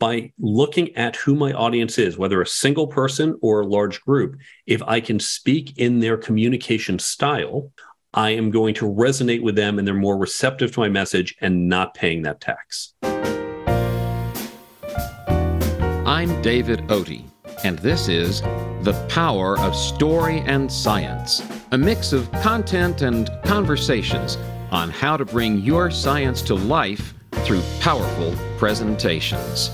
by looking at who my audience is, whether a single person or a large group, if I can speak in their communication style, I am going to resonate with them and they're more receptive to my message and not paying that tax. I'm David Otey, and this is The Power of Story and Science, a mix of content and conversations on how to bring your science to life through powerful presentations.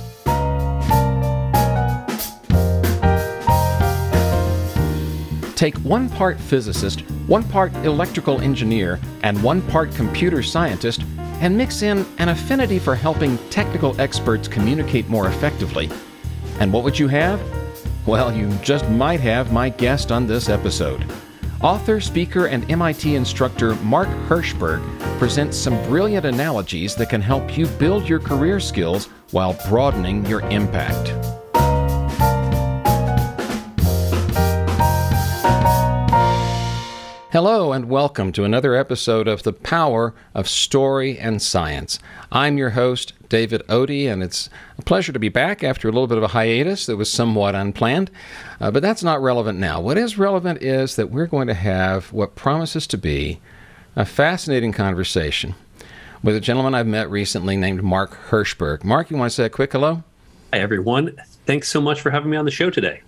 Take one part physicist, one part electrical engineer, and one part computer scientist, and mix in an affinity for helping technical experts communicate more effectively. And what would you have? Well, you just might have my guest on this episode. Author, speaker, and MIT instructor Mark Herschberg presents some brilliant analogies that can help you build your career skills while broadening your impact. Hello and welcome to another episode of The Power of Story and Science. I'm your host, David Otey, and it's a pleasure to be back after a little bit of a hiatus that was somewhat unplanned, but that's not relevant now. What is relevant is that we're going to have what promises to be a fascinating conversation with a gentleman I've met recently named Mark Herschberg. Mark, you want to say a quick hello? Hi, everyone. Thanks so much for having me on the show today.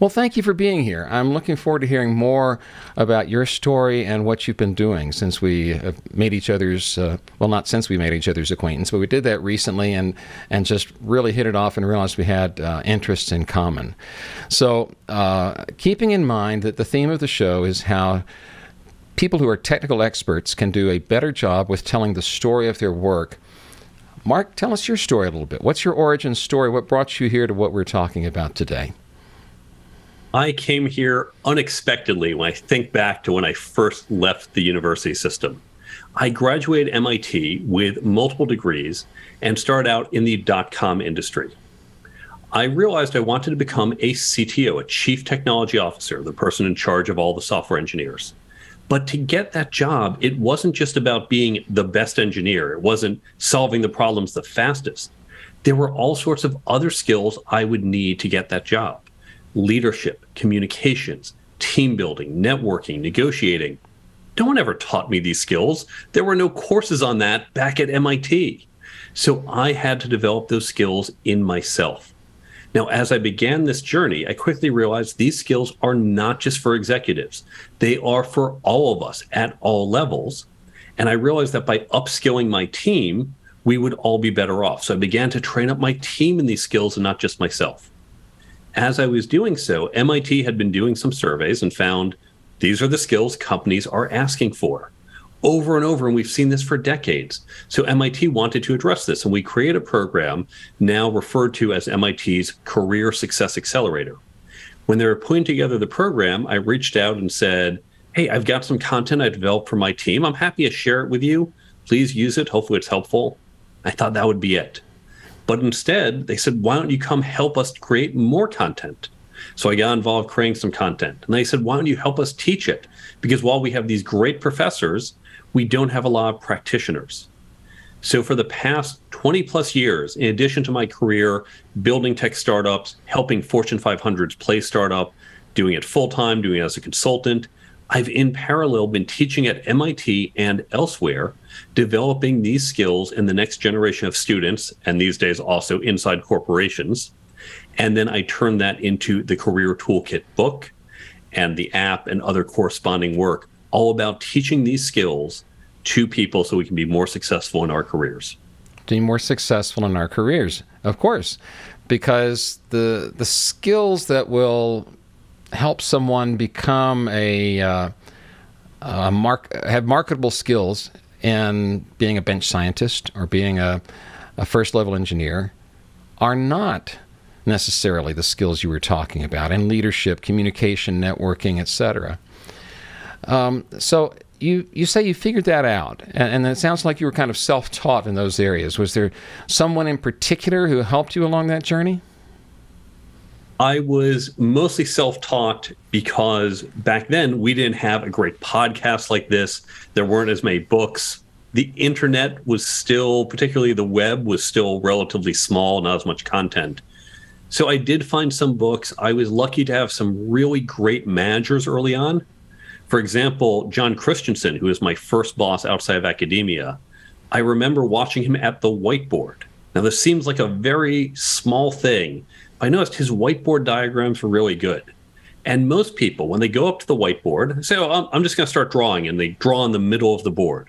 Well, thank you for being here. I'm looking forward to hearing more about your story and what you've been doing since we made each other's, not since we made each other's acquaintance, but we did that recently and just really hit it off and realized we had interests in common. So keeping in mind that the theme of the show is how people who are technical experts can do a better job with telling the story of their work, Mark, tell us your story a little bit. What's your origin story? What brought you here to what we're talking about today? I came here unexpectedly when I think back to when I first left the university system. I graduated MIT with multiple degrees and started out in the dot-com industry. I realized I wanted to become a CTO, a chief technology officer, the person in charge of all the software engineers. But to get that job, it wasn't just about being the best engineer. It wasn't solving the problems the fastest. There were all sorts of other skills I would need to get that job. Leadership, communications, team building, networking, negotiating. No one ever taught me these skills. There were no courses on that back at MIT. So I had to develop those skills in myself. Now, as I began this journey, I quickly realized these skills are not just for executives. They are for all of us at all levels. And I realized that by upskilling my team, we would all be better off. So I began to train up my team in these skills and not just myself. As I was doing so, MIT had been doing some surveys and found these are the skills companies are asking for over and over, and we've seen this for decades. So MIT wanted to address this, and we created a program now referred to as MIT's Career Success Accelerator. When they were putting together the program, I reached out and said, hey, I've got some content I developed for my team. I'm happy to share it with you. Please use it. Hopefully it's helpful. I thought that would be it. But instead, they said, why don't you come help us create more content? So I got involved creating some content. And they said, why don't you help us teach it? Because while we have these great professors, we don't have a lot of practitioners. So for the past 20 plus years, in addition to my career building tech startups, helping Fortune 500s play startup, doing it full time, doing it as a consultant, I've in parallel been teaching at MIT and elsewhere, developing these skills in the next generation of students, and these days also inside corporations. And then I turn that into the Career Toolkit book and the app and other corresponding work, all about teaching these skills to people so we can be more successful in our careers. Be more successful in our careers, of course, because the skills that will help someone become have marketable skills in being a bench scientist or being a first-level engineer are not necessarily the skills you were talking about in leadership, communication, networking, etc. So you say you figured that out, and it sounds like you were kind of self-taught in those areas. Was there someone in particular who helped you along that journey? I was mostly self-taught because back then we didn't have a great podcast like this. There weren't as many books. the internet was still, particularly the web, was still relatively small, not as much content. So I did find some books. I was lucky to have some really great managers early on. For example, John Christensen, who was my first boss outside of academia, I remember watching him at the whiteboard. Now, this seems like a very small thing. I noticed his whiteboard diagrams were really good. And most people, when they go up to the whiteboard, say, oh, I'm just going to start drawing, and they draw in the middle of the board.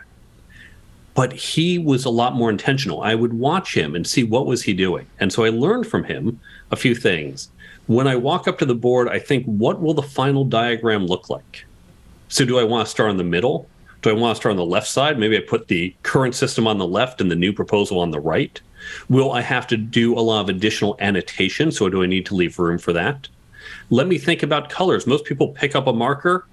But he was a lot more intentional. I would watch him and see what was he doing. And so I learned from him a few things. When I walk up to the board, I think, what will the final diagram look like? So do I want to start in the middle? Do I want to start on the left side? Maybe I put the current system on the left and the new proposal on the right. Will I have to do a lot of additional annotation? So do I need to leave room for that? Let me think about colors. Most people pick up a marker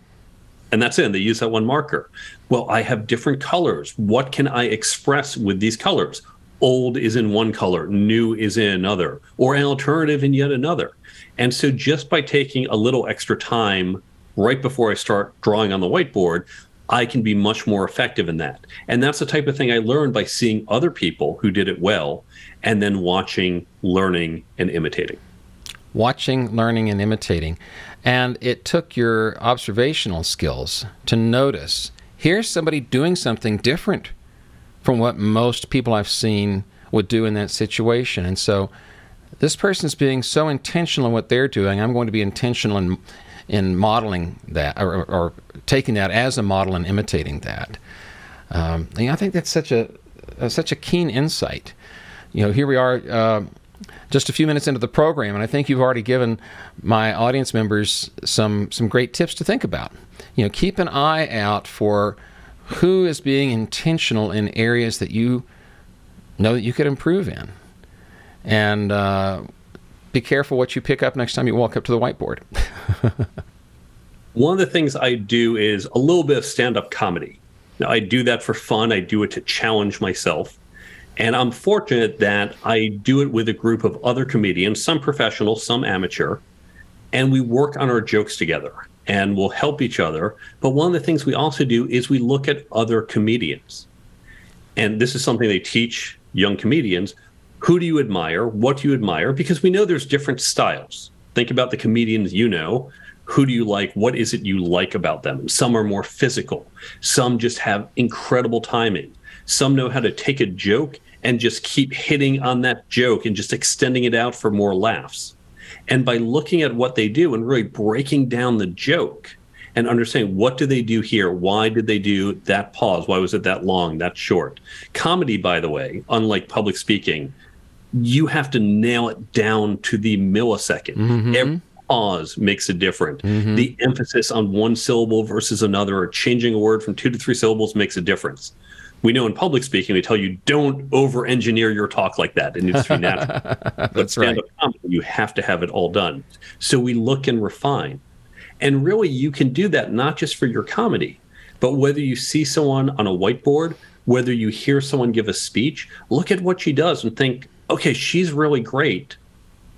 and that's it. They use that one marker. Well, I have different colors. What can I express with these colors? Old is in one color, new is in another, or an alternative in yet another. And so just by taking a little extra time right before I start drawing on the whiteboard, I can be much more effective in that. And that's the type of thing I learned by seeing other people who did it well, and then watching, learning, and imitating. Watching, learning, and imitating. And it took your observational skills to notice, here's somebody doing something different from what most people I've seen would do in that situation. And so this person's being so intentional in what they're doing, I'm going to be intentional in modeling that, or taking that as a model and imitating that. And I think that's such a keen insight. You know, here we are just a few minutes into the program, and I think you've already given my audience members some great tips to think about. You know, keep an eye out for who is being intentional in areas that you know that you could improve in. And be careful what you pick up next time you walk up to the whiteboard. One of the things I do is a little bit of stand-up comedy. Now, I do that for fun. I do it to challenge myself. And I'm fortunate that I do it with a group of other comedians, some professional, some amateur, and we work on our jokes together and we'll help each other. But one of the things we also do is we look at other comedians. And this is something they teach young comedians. Who do you admire? What do you admire? Because we know there's different styles. Think about the comedians you know. Who do you like? What is it you like about them? Some are more physical. Some just have incredible timing. Some know how to take a joke and just keep hitting on that joke and just extending it out for more laughs. And by looking at what they do and really breaking down the joke and understanding what do they do here? Why did they do that pause? Why was it that long, that short? Comedy, by the way, unlike public speaking, you have to nail it down to the millisecond. Mm-hmm. Every pause makes it different. Mm-hmm. The emphasis on one syllable versus another, or changing a word from 2 to 3 syllables, makes a difference. We know in public speaking, we tell you don't over-engineer your talk like that. It needs to be natural. But stand-up comedy, you have to have it all done. So we look and refine. And really, you can do that not just for your comedy, but whether you see someone on a whiteboard, whether you hear someone give a speech, look at what she does and think, okay, she's really great.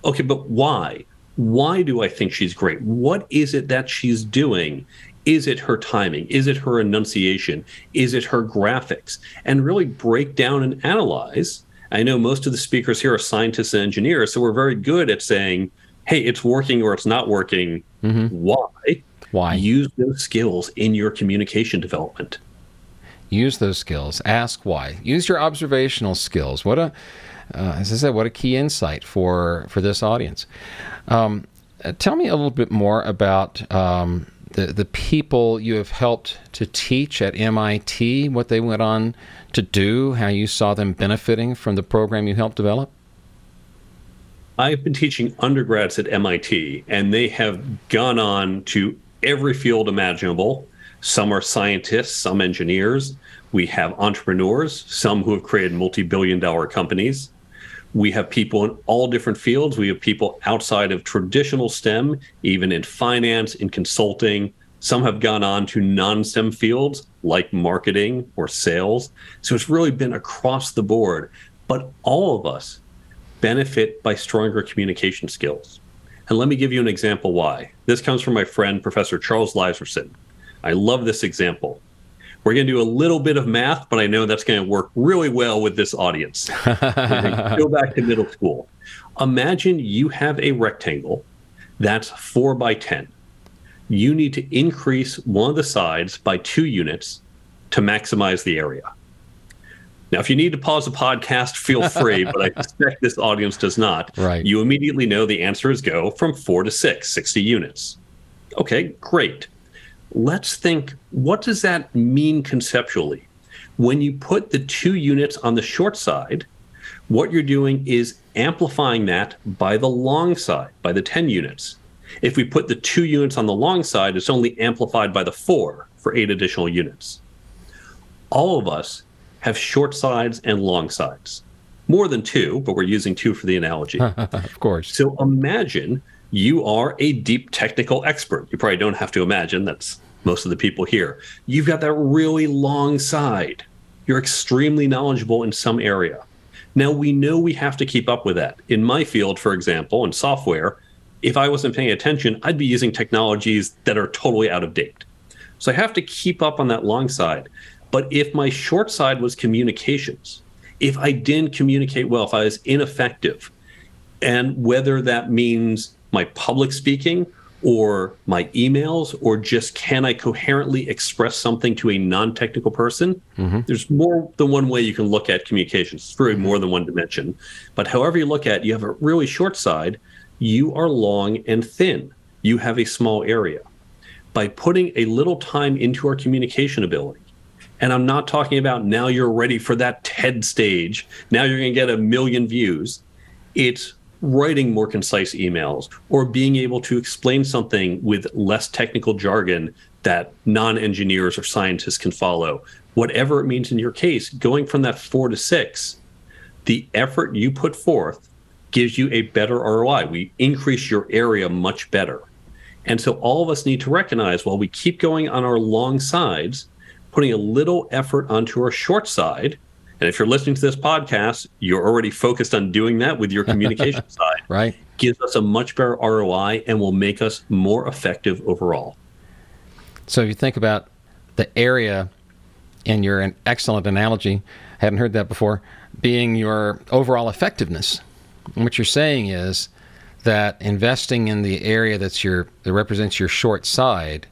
Okay, but why? Why do I think she's great? What is it that she's doing? Is it her timing? Is it her enunciation? Is it her graphics? And really break down and analyze. I know most of the speakers here are scientists and engineers, so we're very good at saying, hey, it's working or it's not working. Mm-hmm. Why? Why? Use those skills in your communication development. Use those skills. Ask why. Use your observational skills. As I said, what a key insight for this audience. Tell me a little bit more about the people you have helped to teach at MIT, what they went on to do, how you saw them benefiting from the program you helped develop. I've been teaching undergrads at MIT, and they have gone on to every field imaginable. Some are scientists, some engineers. We have entrepreneurs, some who have created multi-billion-dollar companies. We have people in all different fields. We have people outside of traditional STEM, even in finance, in consulting. Some have gone on to non-STEM fields like marketing or sales. So it's really been across the board. But all of us benefit by stronger communication skills. And let me give you an example why. This comes from my friend, Professor Charles Leiserson. I love this example. We're going to do a little bit of math, but I know that's going to work really well with this audience. Go back to middle school. Imagine you have a rectangle that's 4 by 10. You need to increase one of the sides by 2 units to maximize the area. Now, if you need to pause the podcast, feel free, but I suspect this audience does not. Right. You immediately know the answer is go from 4 to 6, 60 units. Okay, great. Let's think, what does that mean conceptually? When you put the 2 units on the short side, what you're doing is amplifying that by the long side, by the 10 units. If we put the 2 units on the long side, it's only amplified by the 4 for 8 additional units. All of us have short sides and long sides. More than 2, but we're using 2 for the analogy. Of course. So imagine you are a deep technical expert. You probably don't have to imagine. That's most of the people here. You've got that really long side. You're extremely knowledgeable in some area. Now, we know we have to keep up with that. In my field, for example, in software, if I wasn't paying attention, I'd be using technologies that are totally out of date. So I have to keep up on that long side. But if my short side was communications, if I didn't communicate well, if I was ineffective, and whether that means my public speaking or my emails or just can I coherently express something to a non-technical person, there's more than one way you can look at communications. It's really more than one dimension. But however you look at it, you have a really short side, you are long and thin. You have a small area. By putting a little time into our communication ability, and I'm not talking about now you're ready for that TED stage. Now you're going to get 1 million views. It's writing more concise emails or being able to explain something with less technical jargon that non-engineers or scientists can follow. Whatever it means in your case, going from that 4 to 6, the effort you put forth gives you a better ROI. We increase your area much better. And so all of us need to recognize while we keep going on our long sides, putting a little effort onto our short side. And if you're listening to this podcast, you're already focused on doing that with your communication side. Right. Gives us a much better ROI and will make us more effective overall. So if you think about the area, and you're an excellent analogy, I hadn't heard that before, being your overall effectiveness. And what you're saying is that investing in the area that's that represents your short side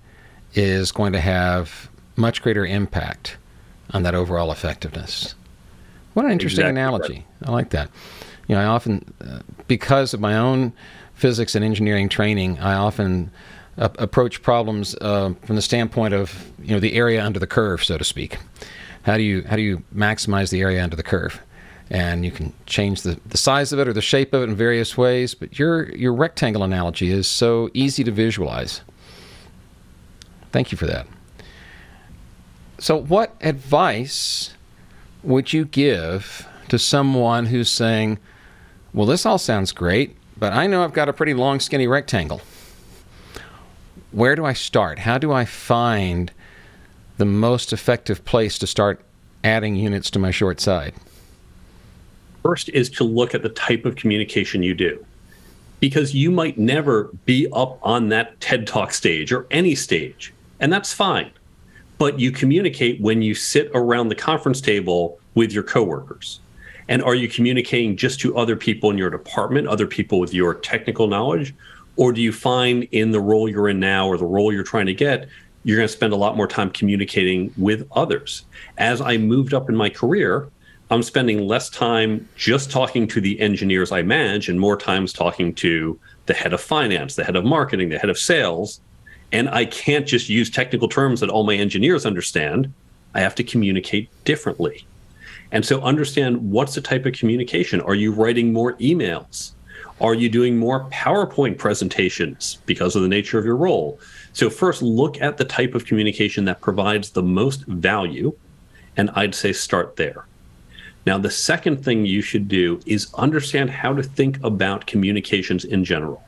is going to have much greater impact on that overall effectiveness. What an interesting analogy. Right. I like that. You know, I often, because of my own physics and engineering training, I often approach problems from the standpoint of, you know, the area under the curve, so to speak. How do you maximize the area under the curve? And you can change the size of it or the shape of it in various ways, but your rectangle analogy is so easy to visualize. Thank you for that. So what advice would you give to someone who's saying, well, this all sounds great, but I know I've got a pretty long, skinny rectangle. Where do I start? How do I find the most effective place to start adding units to my short side? First is to look at the type of communication you do, because you might never be up on that TED Talk stage or any stage, and that's fine. But you communicate when you sit around the conference table with your coworkers. And are you communicating just to other people in your department, other people with your technical knowledge? Or do you find in the role you're in now or the role you're trying to get, you're going to spend a lot more time communicating with others? As I moved up in my career, I'm spending less time just talking to the engineers I manage and more times talking to the head of finance, the head of marketing, the head of sales. And I can't just use technical terms that all my engineers understand. I have to communicate differently. And so understand, what's the type of communication? Are you writing more emails? Are you doing more PowerPoint presentations because of the nature of your role? So first, look at the type of communication that provides the most value. And I'd say start there. Now, the second thing you should do is understand how to think about communications in general.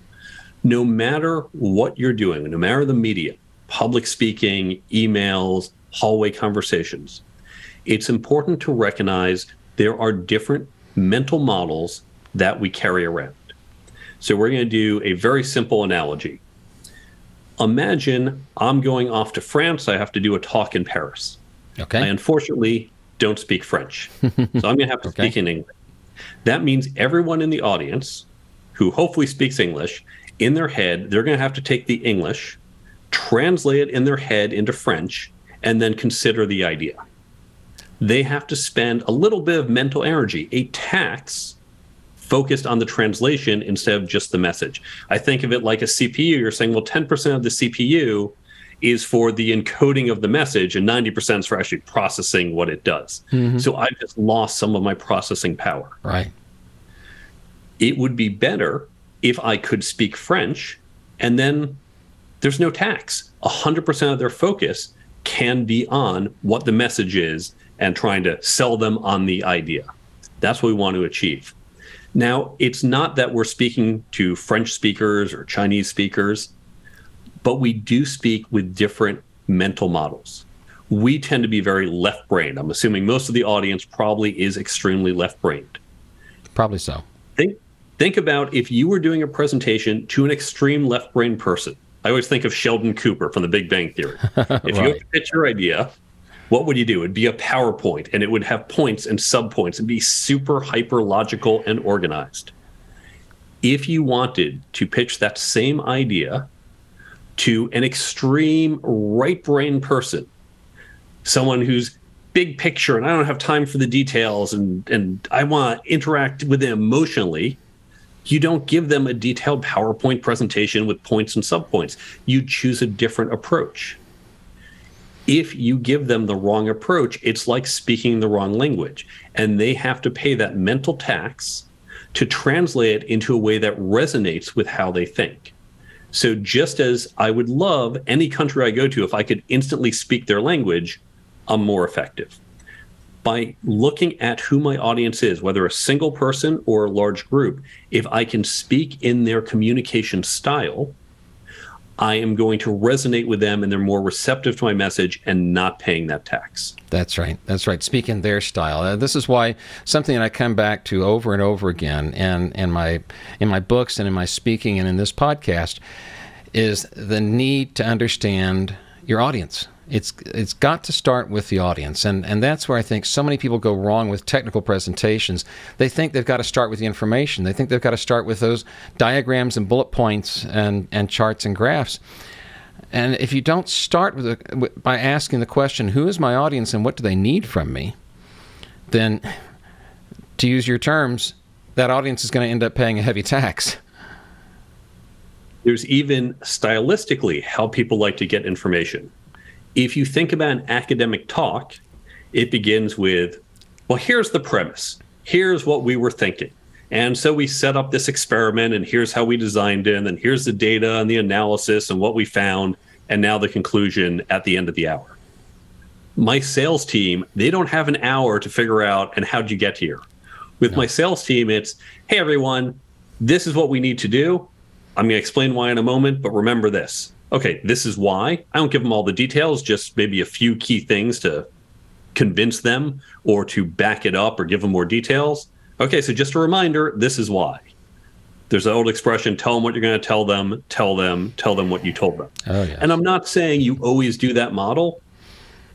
No matter what you're doing, no matter the medium, public speaking, emails, hallway conversations, it's important to recognize there are different mental models that we carry around. So we're going to do a very simple analogy. Imagine I'm going off to France. I have to do a talk in Paris. Okay. I unfortunately don't speak French, so I'm going to have to speak in English. That means everyone in the audience who hopefully speaks English, in their head, they're going to have to take the English, translate it in their head into French, and then consider the idea. They have to spend a little bit of mental energy, a tax focused on the translation instead of just the message. I think of it like a CPU. You're saying, well, 10% of the CPU is for the encoding of the message and 90% is for actually processing what it does. Mm-hmm. So I've just lost some of my processing power. Right. It would be better if I could speak French, and then there's no tax. 100% of their focus can be on what the message is and trying to sell them on the idea. That's what we want to achieve. Now, it's not that we're speaking to French speakers or Chinese speakers, but we do speak with different mental models. We tend to be very left-brained. I'm assuming most of the audience probably is extremely left-brained. Probably so. Think about if you were doing a presentation to an extreme left-brained person. I always think of Sheldon Cooper from the Big Bang Theory. If you had to pitch your idea, what would you do? It'd be a PowerPoint, and it would have points and subpoints. It'd be super hyper-logical and organized. If you wanted to pitch that same idea to an extreme right-brain person, someone who's big picture, and I don't have time for the details, and I want to interact with them emotionally, you don't give them a detailed PowerPoint presentation with points and subpoints. You choose a different approach. If you give them the wrong approach, it's like speaking the wrong language, and they have to pay that mental tax to translate it into a way that resonates with how they think. So just as I would love any country I go to, if I could instantly speak their language, I'm more effective. By looking at who my audience is, whether a single person or a large group, if I can speak in their communication style, I am going to resonate with them, and they're more receptive to my message and not paying that tax. That's right. That's right. Speak in their style. This is why something that I come back to over and over again, and in my books and in my speaking and in this podcast, is the need to understand your audience. It's got to start with the audience, and that's where I think so many people go wrong with technical presentations. They think they've got to start with the information. They think they've got to start with those diagrams and bullet points and charts and graphs. And if you don't start by asking the question, who is my audience and what do they need from me, then, to use your terms, that audience is going to end up paying a heavy tax. There's even stylistically how people like to get information. If you think about an academic talk, it begins with, well, here's the premise. Here's what we were thinking. And so we set up this experiment, and here's how we designed it, and then here's the data and the analysis and what we found, and now the conclusion at the end of the hour. My sales team, they don't have an hour to figure out, and how'd you get here? With my sales team, it's, hey, everyone, this is what we need to do. I'm going to explain why in a moment, but remember this. Okay, this is why. I don't give them all the details, just maybe a few key things to convince them or to back it up or give them more details. Okay, so just a reminder, this is why. There's an old expression, tell them what you're going to tell them what you told them. Oh, yes. And I'm not saying you always do that model,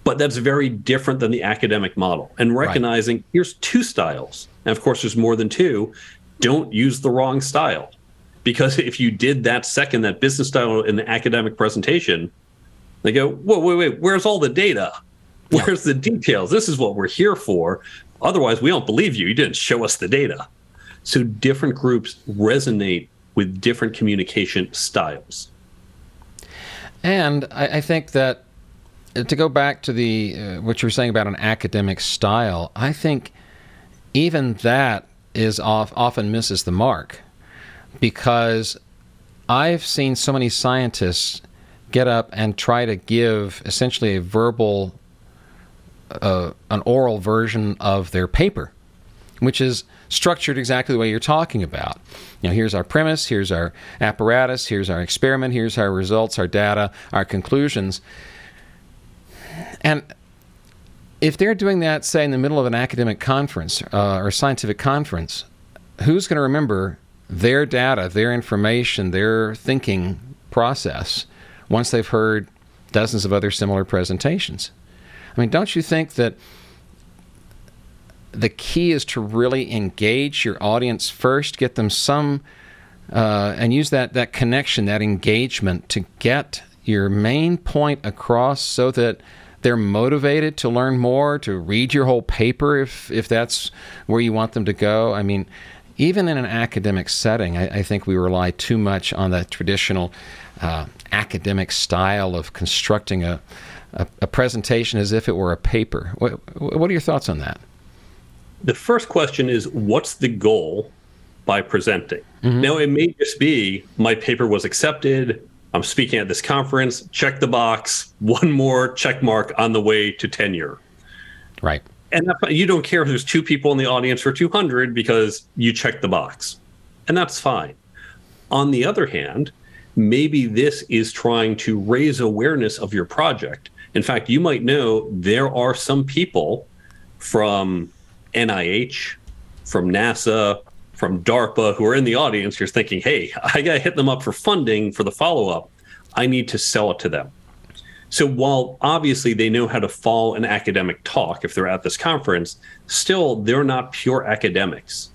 but that's very different than the academic model. And recognizing here's two styles, and of course there's more than two, don't use the wrong style. Because if you did that business style in the academic presentation, they go, whoa, wait, where's all the data? Where's the details? This is what we're here for. Otherwise, we don't believe you. You didn't show us the data. So different groups resonate with different communication styles. And I think that, to go back to the what you were saying about an academic style, I think even that is often misses the mark. Because I've seen so many scientists get up and try to give essentially a verbal, an oral version of their paper, which is structured exactly the way you're talking about. You know, here's our premise, here's our apparatus, here's our experiment, here's our results, our data, our conclusions. And if they're doing that, say, in the middle of an academic conference or scientific conference, who's going to remember their data, their information, their thinking process once they've heard dozens of other similar presentations? I mean, don't you think that the key is to really engage your audience first, get them some, and use that connection, that engagement to get your main point across so that they're motivated to learn more, to read your whole paper if that's where you want them to go? I mean, even in an academic setting, I think we rely too much on the traditional academic style of constructing a presentation as if it were a paper. What are your thoughts on that? The first question is, what's the goal by presenting? Mm-hmm. Now, it may just be, my paper was accepted, I'm speaking at this conference, check the box, one more check mark on the way to tenure. Right. And you don't care if there's two people in the audience or 200 because you checked the box. And that's fine. On the other hand, maybe this is trying to raise awareness of your project. In fact, you might know there are some people from NIH, from NASA, from DARPA who are in the audience. You're thinking, hey, I got to hit them up for funding for the follow-up. I need to sell it to them. So while obviously they know how to follow an academic talk if they're at this conference, still they're not pure academics.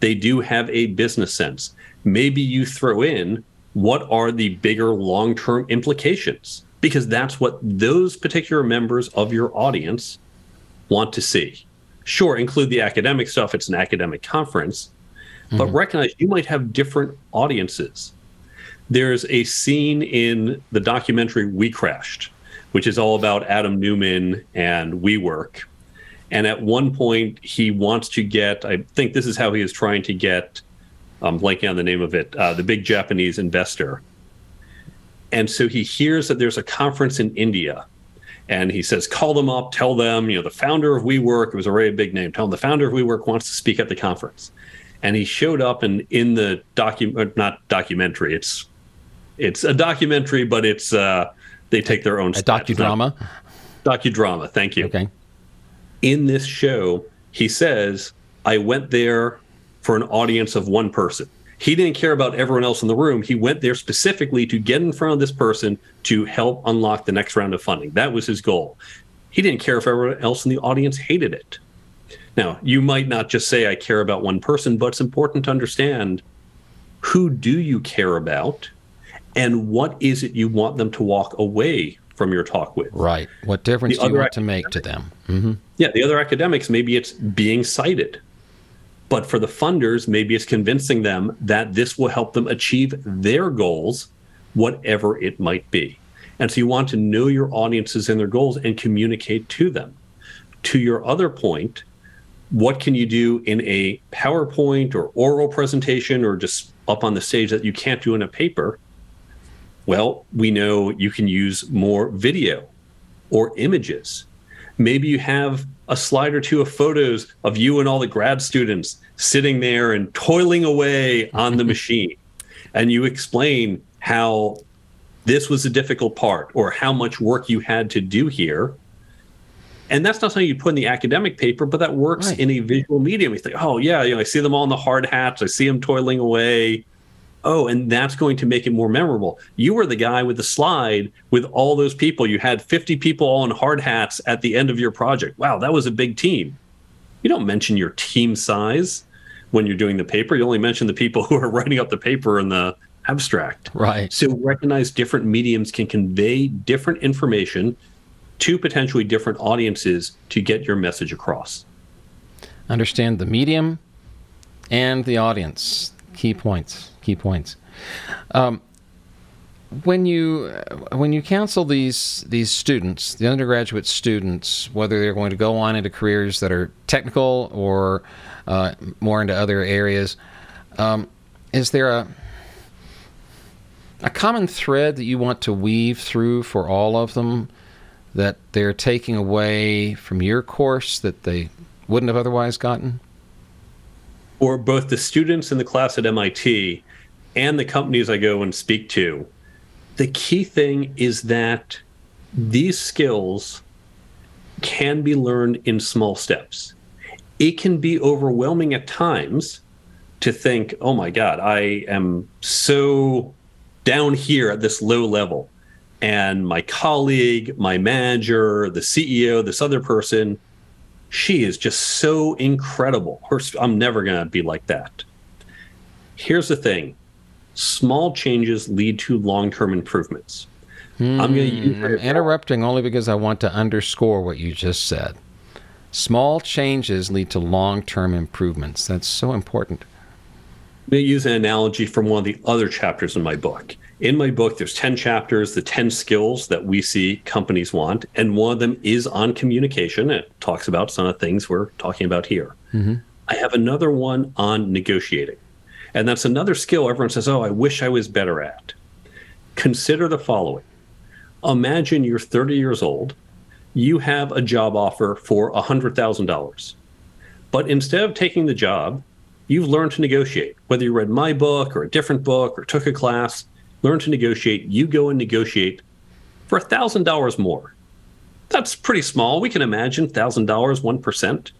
They do have a business sense. Maybe you throw in what are the bigger long-term implications, because that's what those particular members of your audience want to see. Sure, include the academic stuff. It's an academic conference, but recognize you might have different audiences. There's a scene in the documentary We Crashed, which is all about Adam Neumann and WeWork. And at one point, he wants to get, I think this is how he is trying to get, I'm blanking on the name of it, the big Japanese investor. And so he hears that there's a conference in India. And he says, call them up, tell them, the founder of WeWork, it was already a big name, tell them the founder of WeWork wants to speak at the conference. And he showed up, and in the documentary, it's a documentary, but it's they take their own step. Docudrama, thank you. Okay. In this show, he says, I went there for an audience of one person. He didn't care about everyone else in the room. He went there specifically to get in front of this person to help unlock the next round of funding. That was his goal. He didn't care if everyone else in the audience hated it. Now, you might not just say, I care about one person, but it's important to understand, who do you care about? And what is it you want them to walk away from your talk with? Right. What difference do you want to make to them? Mm-hmm. Yeah, the other academics, maybe it's being cited. But for the funders, maybe it's convincing them that this will help them achieve their goals, whatever it might be. And so you want to know your audiences and their goals and communicate to them. To your other point, what can you do in a PowerPoint or oral presentation or just up on the stage that you can't do in a paper? Well, we know you can use more video or images. Maybe you have a slide or two of photos of you and all the grad students sitting there and toiling away on the machine. And you explain how this was a difficult part or how much work you had to do here. And that's not something you put in the academic paper, but that works right in a visual medium. You think, oh, yeah, I see them all in the hard hats. I see them toiling away. Oh, and that's going to make it more memorable. You were the guy with the slide with all those people. You had 50 people all in hard hats at the end of your project. Wow, that was a big team. You don't mention your team size when you're doing the paper. You only mention the people who are writing up the paper in the abstract. Right. So recognize different mediums can convey different information to potentially different audiences to get your message across. Understand the medium and the audience. Key points. When you counsel these students, the undergraduate students, whether they're going to go on into careers that are technical or more into other areas, is there a common thread that you want to weave through for all of them that they're taking away from your course that they wouldn't have otherwise gotten? Or both the students in the class at MIT and the companies I go and speak to, the key thing is that these skills can be learned in small steps. It can be overwhelming at times to think, oh my God, I am so down here at this low level. And my colleague, my manager, the CEO, this other person, she is just so incredible. I'm never going to be like that. Here's the thing. Small changes lead to long-term improvements. I'm interrupting only because I want to underscore what you just said. Small changes lead to long-term improvements. That's so important. I'm going to use an analogy from one of the other chapters in my book. In my book, there's 10 chapters, the 10 skills that we see companies want, and one of them is on communication. It talks about some of the things we're talking about here. Mm-hmm. I have another one on negotiating, and that's another skill everyone says, oh, I wish I was better at. Consider the following. Imagine you're 30 years old. You have a job offer for $100,000, but instead of taking the job, you've learned to negotiate. Whether you read my book or a different book or took a class, learn to negotiate. You go and negotiate for $1,000 more. That's pretty small. We can imagine $1,000, 1%.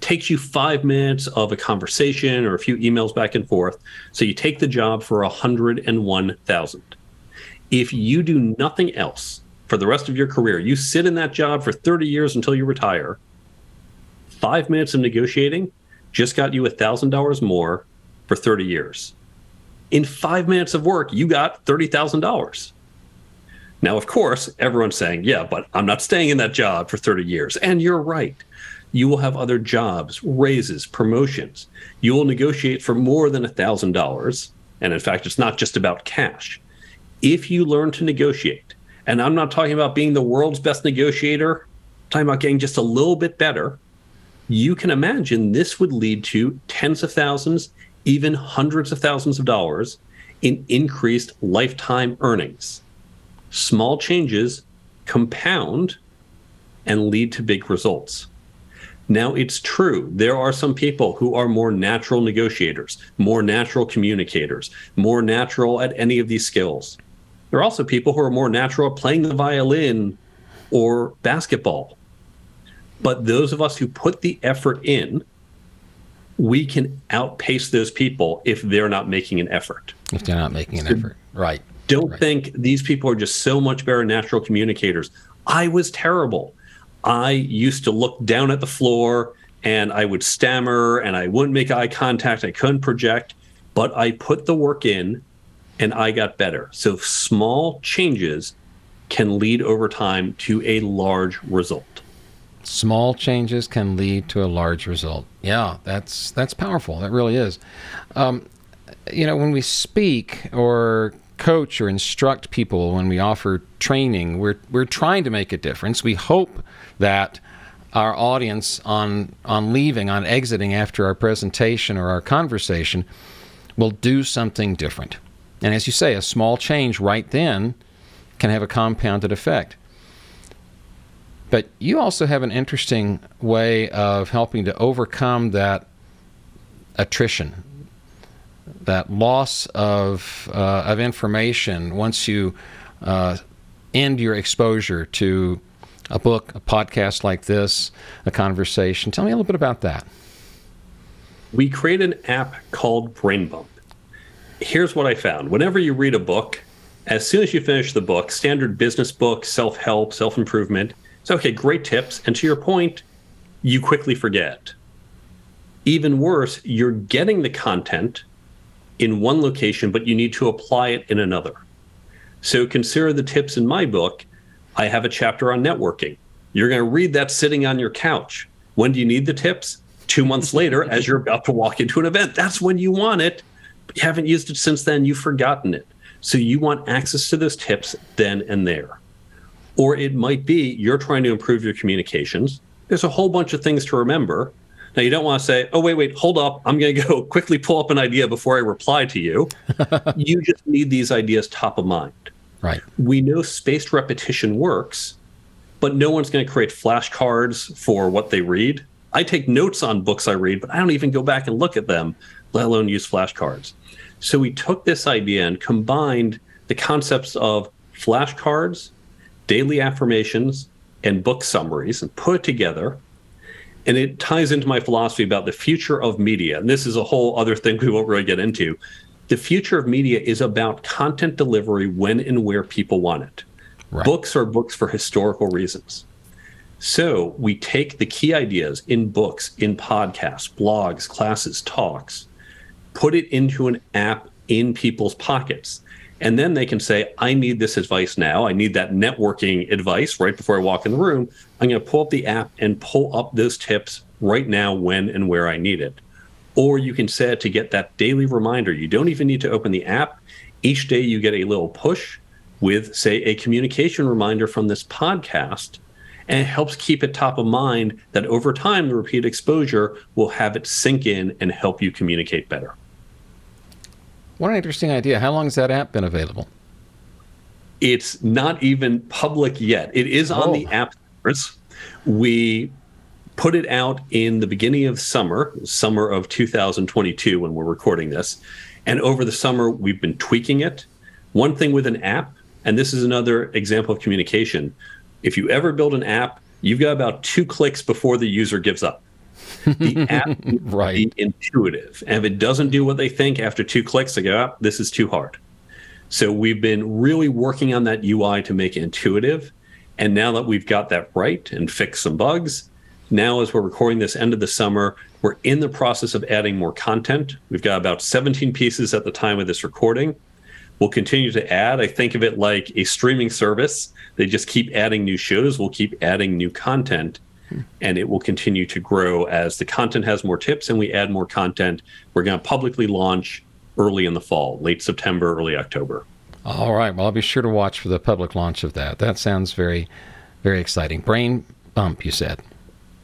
Takes you 5 minutes of a conversation or a few emails back and forth. So you take the job for $101,000. If you do nothing else for the rest of your career, you sit in that job for 30 years until you retire, 5 minutes of negotiating just got you $1,000 more for 30 years. In 5 minutes of work, you got $30,000. Now, of course, everyone's saying, yeah, but I'm not staying in that job for 30 years. And you're right. You will have other jobs, raises, promotions. You will negotiate for more than $1,000. And in fact, it's not just about cash. If you learn to negotiate, and I'm not talking about being the world's best negotiator, I'm talking about getting just a little bit better, you can imagine this would lead to tens of thousands, even hundreds of thousands of dollars in increased lifetime earnings. Small changes compound and lead to big results. Now, it's true, there are some people who are more natural negotiators, more natural communicators, more natural at any of these skills. There are also people who are more natural at playing the violin or basketball. But those of us who put the effort in, we can outpace those people if they're not making an effort. If they're not making an effort, right. Don't think these people are just so much better natural communicators. I was terrible. I used to look down at the floor and I would stammer and I wouldn't make eye contact. I couldn't project, but I put the work in and I got better. So small changes can lead over time to a large result. Small changes can lead to a large result. Yeah, that's powerful. That really is. When we speak or coach or instruct people, when we offer training, we're trying to make a difference. We hope that our audience on exiting after our presentation or our conversation will do something different. And as you say, a small change right then can have a compounded effect. But you also have an interesting way of helping to overcome that attrition, that loss of information once you end your exposure to a book, a podcast like this, a conversation. Tell me a little bit about that. We create an app called Brain Bump. Here's what I found. Whenever you read a book, as soon as you finish the book, standard business book, self-help, self-improvement, it's okay, great tips. And to your point, you quickly forget. Even worse, you're getting the content in one location, but you need to apply it in another. So consider the tips in my book. I have a chapter on networking. You're going to read that sitting on your couch. When do you need the tips? 2 months later, as you're about to walk into an event. That's when you want it. But you haven't used it since then. You've forgotten it. So you want access to those tips then and there. Or it might be you're trying to improve your communications. There's a whole bunch of things to remember. Now, you don't want to say, oh, wait, hold up. I'm going to go quickly pull up an idea before I reply to you. You just need these ideas top of mind. Right. We know spaced repetition works, but no one's going to create flashcards for what they read. I take notes on books I read, but I don't even go back and look at them, let alone use flashcards. So we took this idea and combined the concepts of flashcards, daily affirmations, and book summaries and put it together. And it ties into my philosophy about the future of media. And this is a whole other thing we won't really get into. The future of media is about content delivery when and where people want it. Right. Books are books for historical reasons. So we take the key ideas in books, in podcasts, blogs, classes, talks, put it into an app in people's pockets. And then they can say, I need this advice now. I need that networking advice right before I walk in the room. I'm going to pull up the app and pull up those tips right now, when and where I need it. Or you can set it to get that daily reminder. You don't even need to open the app. Each day you get a little push with, say, a communication reminder from this podcast, and it helps keep it top of mind that over time, the repeated exposure will have it sink in and help you communicate better. What an interesting idea. How long has that app been available? It's not even public yet. It is on the app stores. We put it out in the beginning of summer of 2022 when we're recording this. And over the summer, we've been tweaking it. One thing with an app, and this is another example of communication, if you ever build an app, you've got about 2 clicks before the user gives up. The app right. be intuitive. And if it doesn't do what they think after 2 clicks, they go, oh, this is too hard. So we've been really working on that UI to make it intuitive. And now that we've got that right and fixed some bugs, now as we're recording this end of the summer, we're in the process of adding more content. We've got about 17 pieces at the time of this recording. We'll continue to add. I think of it like a streaming service. They just keep adding new shows. We'll keep adding new content. And it will continue to grow as the content has more tips and we add more content. We're going to publicly launch early in the fall, late September, early October. All right. Well, I'll be sure to watch for the public launch of that. That sounds very, very exciting. Brain Bump, you said.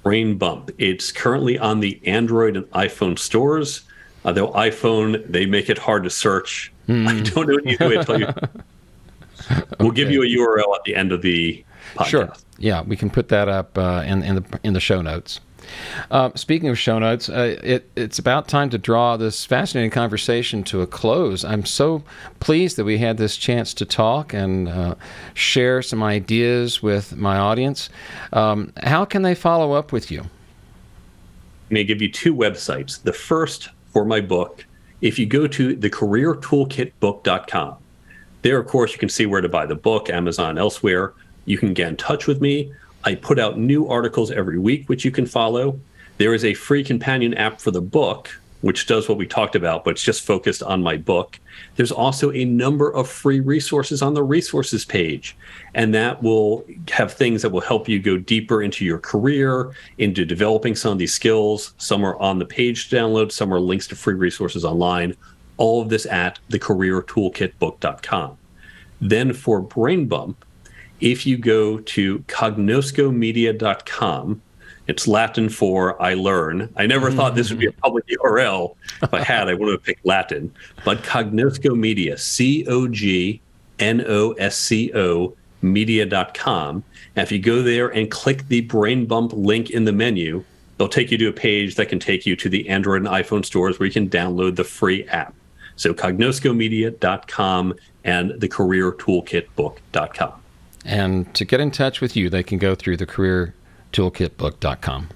Brain Bump. It's currently on the Android and iPhone stores. Though iPhone, they make it hard to search. I don't know any way to tell you. Okay. We'll give you a URL at the end of the podcast. Sure. Yeah, we can put that up in the show notes. Speaking of show notes, it's about time to draw this fascinating conversation to a close. I'm so pleased that we had this chance to talk and share some ideas with my audience. How can they follow up with you? I'm going to give you 2 websites. The first for my book, if you go to thecareertoolkitbook.com, there, of course, you can see where to buy the book, Amazon, elsewhere. You can get in touch with me. I put out new articles every week, which you can follow. There is a free companion app for the book, which does what we talked about, but it's just focused on my book. There's also a number of free resources on the resources page, and that will have things that will help you go deeper into your career, into developing some of these skills. Some are on the page to download, some are links to free resources online. All of this at thecareertoolkitbook.com. Then for Brain Bump, if you go to cognoscomedia.com, it's Latin for I learn. I never thought this would be a public URL. If I had, I would have picked Latin. But Cognosco Media, C-O-G-N-O-S-C-O media.com. And if you go there and click the Brain Bump link in the menu, they'll take you to a page that can take you to the Android and iPhone stores where you can download the free app. So cognoscomedia.com and thecareertoolkitbook.com. And to get in touch with you, they can go through thecareertoolkitbook.com.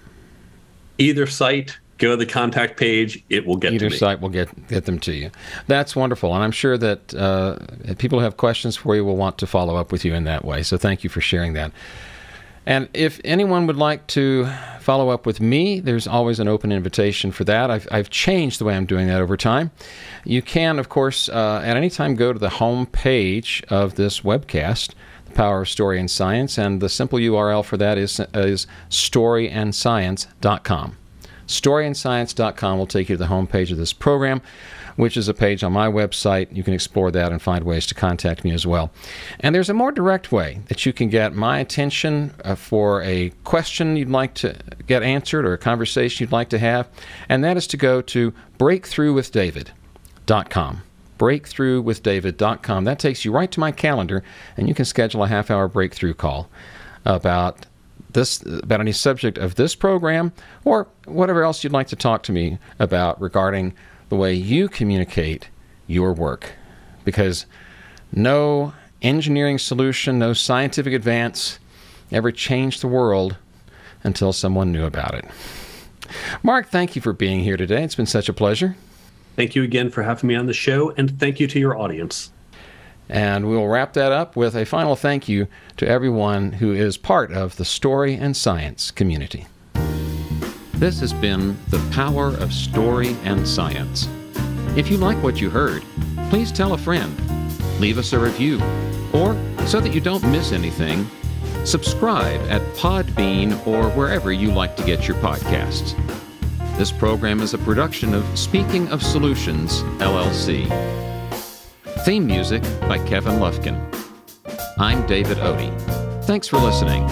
Either site, go to the contact page, it will get to me. Either site will get them to you. That's wonderful. And I'm sure that people who have questions for you will want to follow up with you in that way. So thank you for sharing that. And if anyone would like to follow up with me, there's always an open invitation for that. I've changed the way I'm doing that over time. You can, of course, at any time go to the home page of this webcast, Power of Story and Science, and the simple URL for that is storyandscience.com. Storyandscience.com will take you to the homepage of this program, which is a page on my website. You can explore that and find ways to contact me as well. And there's a more direct way that you can get my attention for a question you'd like to get answered or a conversation you'd like to have, and that is to go to breakthroughwithdavid.com. breakthroughwithdavid.com. That takes you right to my calendar, and you can schedule a half-hour breakthrough call about any subject of this program or whatever else you'd like to talk to me about regarding the way you communicate your work. Because no engineering solution, no scientific advance ever changed the world until someone knew about it. Mark, thank you for being here today. It's been such a pleasure. Thank you again for having me on the show, and thank you to your audience. And we will wrap that up with a final thank you to everyone who is part of the Story and Science community. This has been The Power of Story and Science. If you like what you heard, please tell a friend, leave us a review, or so that you don't miss anything, subscribe at Podbean or wherever you like to get your podcasts. This program is a production of Speaking of Solutions, LLC. Theme music by Kevin Lufkin. I'm David Otey. Thanks for listening.